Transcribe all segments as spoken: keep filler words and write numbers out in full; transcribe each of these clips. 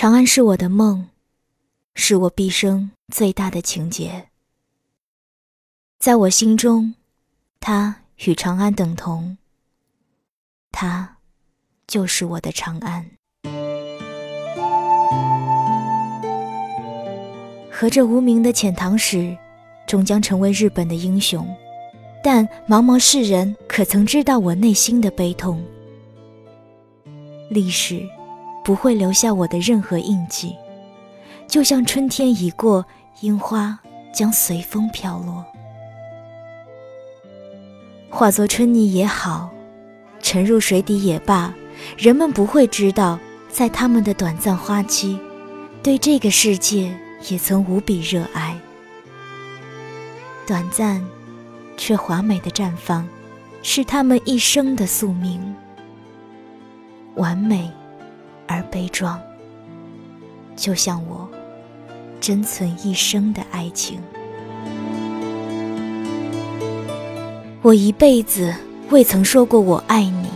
长安是我的梦，是我毕生最大的情结。在我心中，它与长安等同，它就是我的长安。和这无名的遣唐使，终将成为日本的英雄，但茫茫世人可曾知道我内心的悲痛？历史不会留下我的任何印记，就像春天已过，樱花将随风飘落。化作春泥也好，沉入水底也罢，人们不会知道，在他们的短暂花期，对这个世界也曾无比热爱。短暂却华美的绽放，是他们一生的宿命。完美而悲壮，就像我珍存一生的爱情。我一辈子未曾说过我爱你，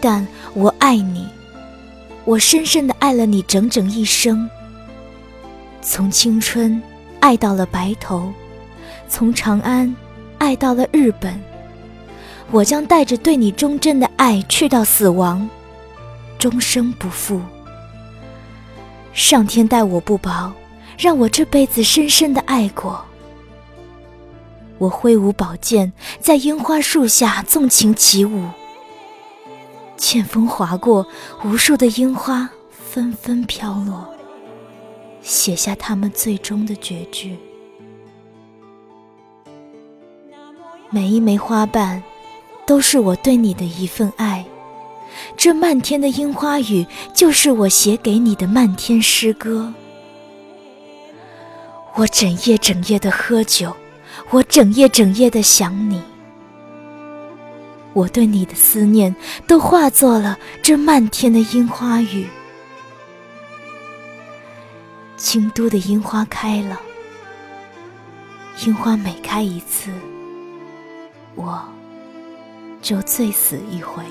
但我爱你，我深深地爱了你整整一生。从青春爱到了白头，从长安爱到了日本，我将带着对你忠贞的爱去到死亡，终生不负。上天待我不薄，让我这辈子深深地爱过。我挥舞宝剑，在樱花树下纵情起舞，剑锋划过，无数的樱花纷纷飘落，写下他们最终的绝句。每一枚花瓣都是我对你的一份爱，这漫天的樱花雨就是我写给你的漫天诗歌。我整夜整夜的喝酒，我整夜整夜的想你，我对你的思念都化作了这漫天的樱花雨。京都的樱花开了，樱花每开一次，我就醉死一回。